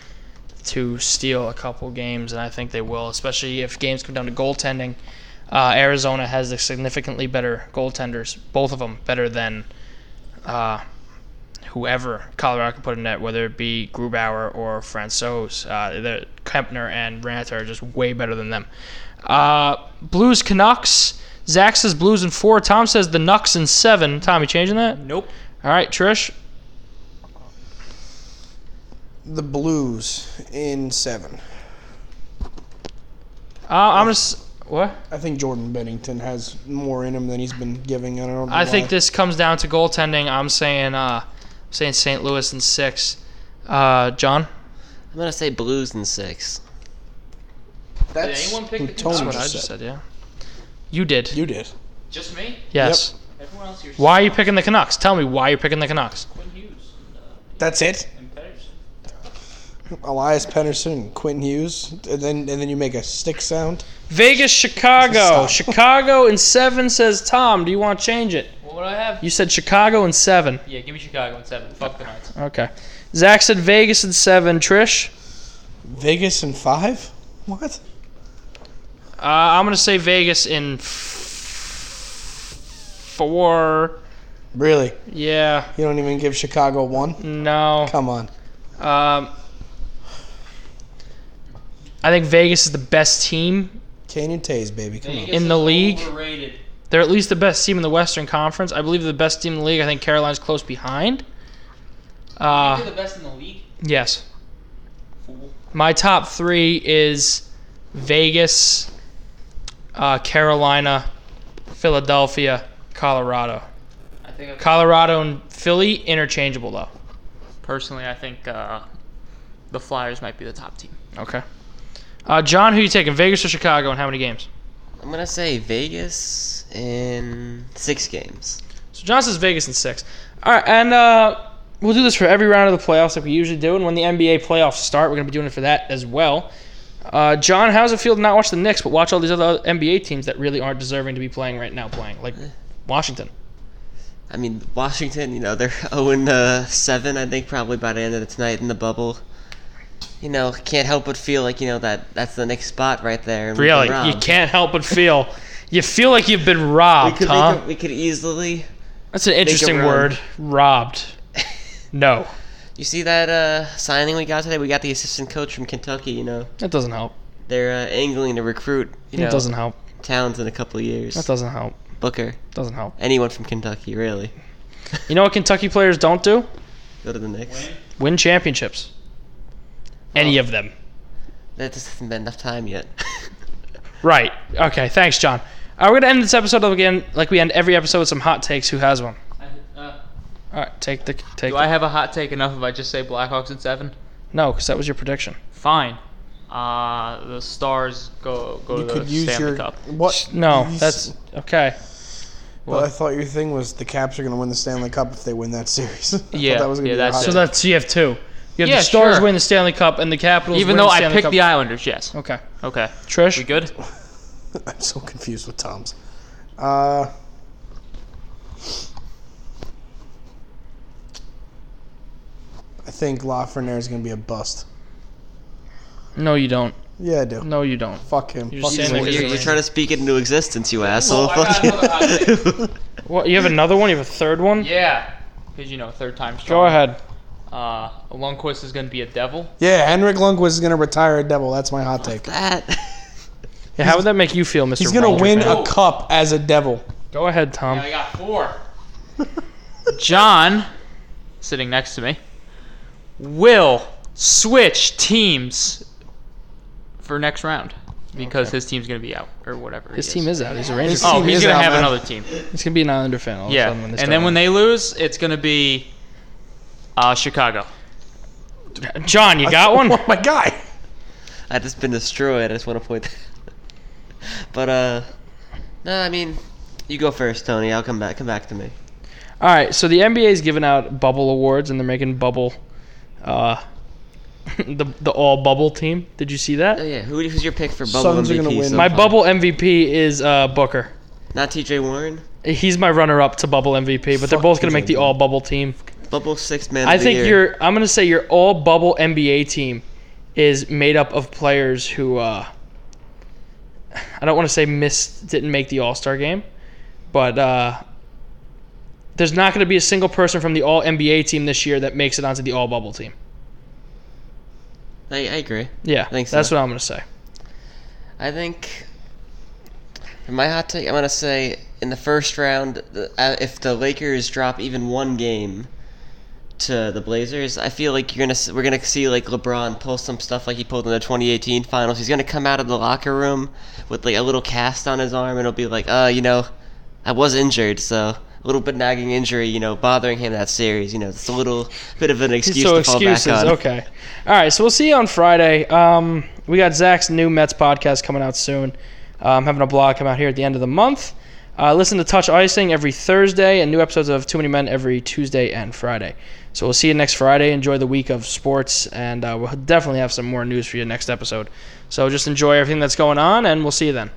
to steal a couple games, and I think they will, especially if games come down to goaltending. Uh, Arizona has the significantly better goaltenders, both of them better than... Uh, whoever Colorado can put in net, whether it be Grubauer or Francouz. Uh, Kempner and Ranta are just way better than them. Uh, Blues Canucks. Zach says Blues in four. Tom says the Nucks in seven. Tom, you changing that? Nope. All right, Trish. The Blues in seven. Uh, I'm just what? I think Jordan Bennington has more in him than he's been giving. I don't know. I why. think this comes down to goaltending. I'm saying, uh, I'm saying Saint Louis in six. Uh, John, I'm gonna say Blues in six. That's did anyone pick the Canucks? That's what I just said. Yeah, you did. You did. Just me? Yes. Yep. Everyone else here. Why are you picking the Canucks? Tell me why you're picking the Canucks. Quentin Hughes. And, uh, That's it. Elias Pettersson and Quentin Hughes, and then and then you make a stick sound. Vegas, Chicago. Chicago in seven says, Tom, do you want to change it? What would I have? You said Chicago in seven. Yeah, give me Chicago in seven. Fuck the Knights. Okay. Zach said Vegas in seven. Trish? Vegas in five? What? Uh, I'm going to say Vegas in f- four. Really? Yeah. You don't even give Chicago one? No. Come on. Um... I think Vegas is the best team. Kane and Tays, baby. Come Vegas on. In the league. Overrated. They're at least the best team in the Western Conference. I believe they're the best team in the league. I think Carolina's close behind. Uh, they're the best in the league? Yes. Fool. My top three is Vegas, uh, Carolina, Philadelphia, Colorado. I think Colorado and Philly, interchangeable, though. Personally, I think uh, the Flyers might be the top team. Okay. Uh, John, who are you taking, Vegas or Chicago, and how many games? I'm going to say Vegas in six games. So John says Vegas in six. All right, and uh, we'll do this for every round of the playoffs like we usually do, and when the N B A playoffs start, we're going to be doing it for that as well. Uh, John, how does it feel to not watch the Knicks but watch all these other N B A teams that really aren't deserving to be playing right now playing, like Washington? I mean, Washington, you know, they're oh and seven, I think, probably by the end of the tonight in the bubble. You know, can't help but feel like, you know, that that's the next spot right there. Really? You can't help but feel. You feel like you've been robbed, we could, huh? We could, we could easily. That's an interesting word. Robbed. No. You see that uh, signing we got today? We got the assistant coach from Kentucky, you know. That doesn't help. They're uh, angling to recruit, you know. That doesn't help. Towns in a couple of years. That doesn't help. Booker. Doesn't help. Anyone from Kentucky, really. You know what Kentucky players don't do? Go to the Knicks. Win, Win championships. Any of them. That just hasn't been enough time yet. Right. Okay. Thanks, John. Uh, we're going to end this episode again, like we end every episode, with some hot takes. Who has one? I, uh, All right. Take the take. Do the, I have a hot take enough if I just say Blackhawks in seven? No, because that was your prediction. Fine. Uh, the Stars go go you to could the use Stanley your, Cup. What? No, use, that's okay. Well, well, I thought your thing was the Caps are going to win the Stanley Cup if they win that series. Yeah. That was yeah. Be that's so take. That's you have two. You have yeah, the Stars sure. win the Stanley Cup and the Capitals Even win the Stanley Cup. Even though I picked Cup. the Islanders, yes. Okay. Okay. Trish? We good? I'm so confused with Tom's. Uh, I think Lafreniere is going to be a bust. No, you don't. Yeah, I do. No, you don't. Fuck him. You're, Fuck him. You're, you're trying to speak it into existence, you asshole. Well, Fuck you. What, you have another one? You have a third one? Yeah. Because, you know, third time's trouble. Go ahead. Uh, Lundqvist is going to be a Devil. Yeah, Henrik Lundqvist is going to retire a Devil. That's my hot take. That. Yeah, how would that make you feel, Mister He's going to win fan? a cup as a Devil. Go ahead, Tom. Yeah, I got four. John, sitting next to me, will switch teams for next round because okay. his team's going to be out or whatever. His team is. is out. He's a Rangers. Oh, he's going to have man. another team. He's going to be an Islander fan. All yeah, of a sudden when and then out. when they lose, it's going to be. Uh, Chicago. John, you got one? My guy. I've just been destroyed. I just want to point that. But, uh, no, I mean, you go first, Tony. I'll come back. Come back to me. All right, so the N B A's giving out bubble awards, and they're making bubble, uh, the the all-bubble team. Did you see that? Oh, yeah. Who, who's your pick for bubble Suns M V P? Are gonna win. So my far. Bubble M V P is uh, Booker. Not T J. Warren? He's my runner-up to bubble M V P, but Fuck they're both going to make the all-bubble team. Bubble six man. I of the think year. Your I'm gonna say your all bubble N B A team is made up of players who uh, I don't want to say missed didn't make the All Star game, but uh, there's not going to be a single person from the All N B A team this year that makes it onto the All-Bubble team. I, I agree. Yeah, I think so. That's what I'm going to say. I think in my hot take, I'm going to say in the first round, if the Lakers drop even one game to the Blazers, I feel like you're gonna we're gonna see like LeBron pull some stuff like he pulled in the twenty eighteen finals. He's gonna come out of the locker room with like a little cast on his arm, and it'll be like, uh, you know, I was injured, so a little bit nagging injury, you know, bothering him that series. You know, it's a little bit of an excuse so to fall excuses. back on. Okay, all right. So we'll see you on Friday. Um, we got Zach's new Mets podcast coming out soon. I'm um, having a blog come out here at the end of the month. Uh, listen to Touch Icing every Thursday and new episodes of Too Many Men every Tuesday and Friday. So we'll see you next Friday. Enjoy the week of sports, and uh, we'll definitely have some more news for you next episode. So just enjoy everything that's going on, and we'll see you then.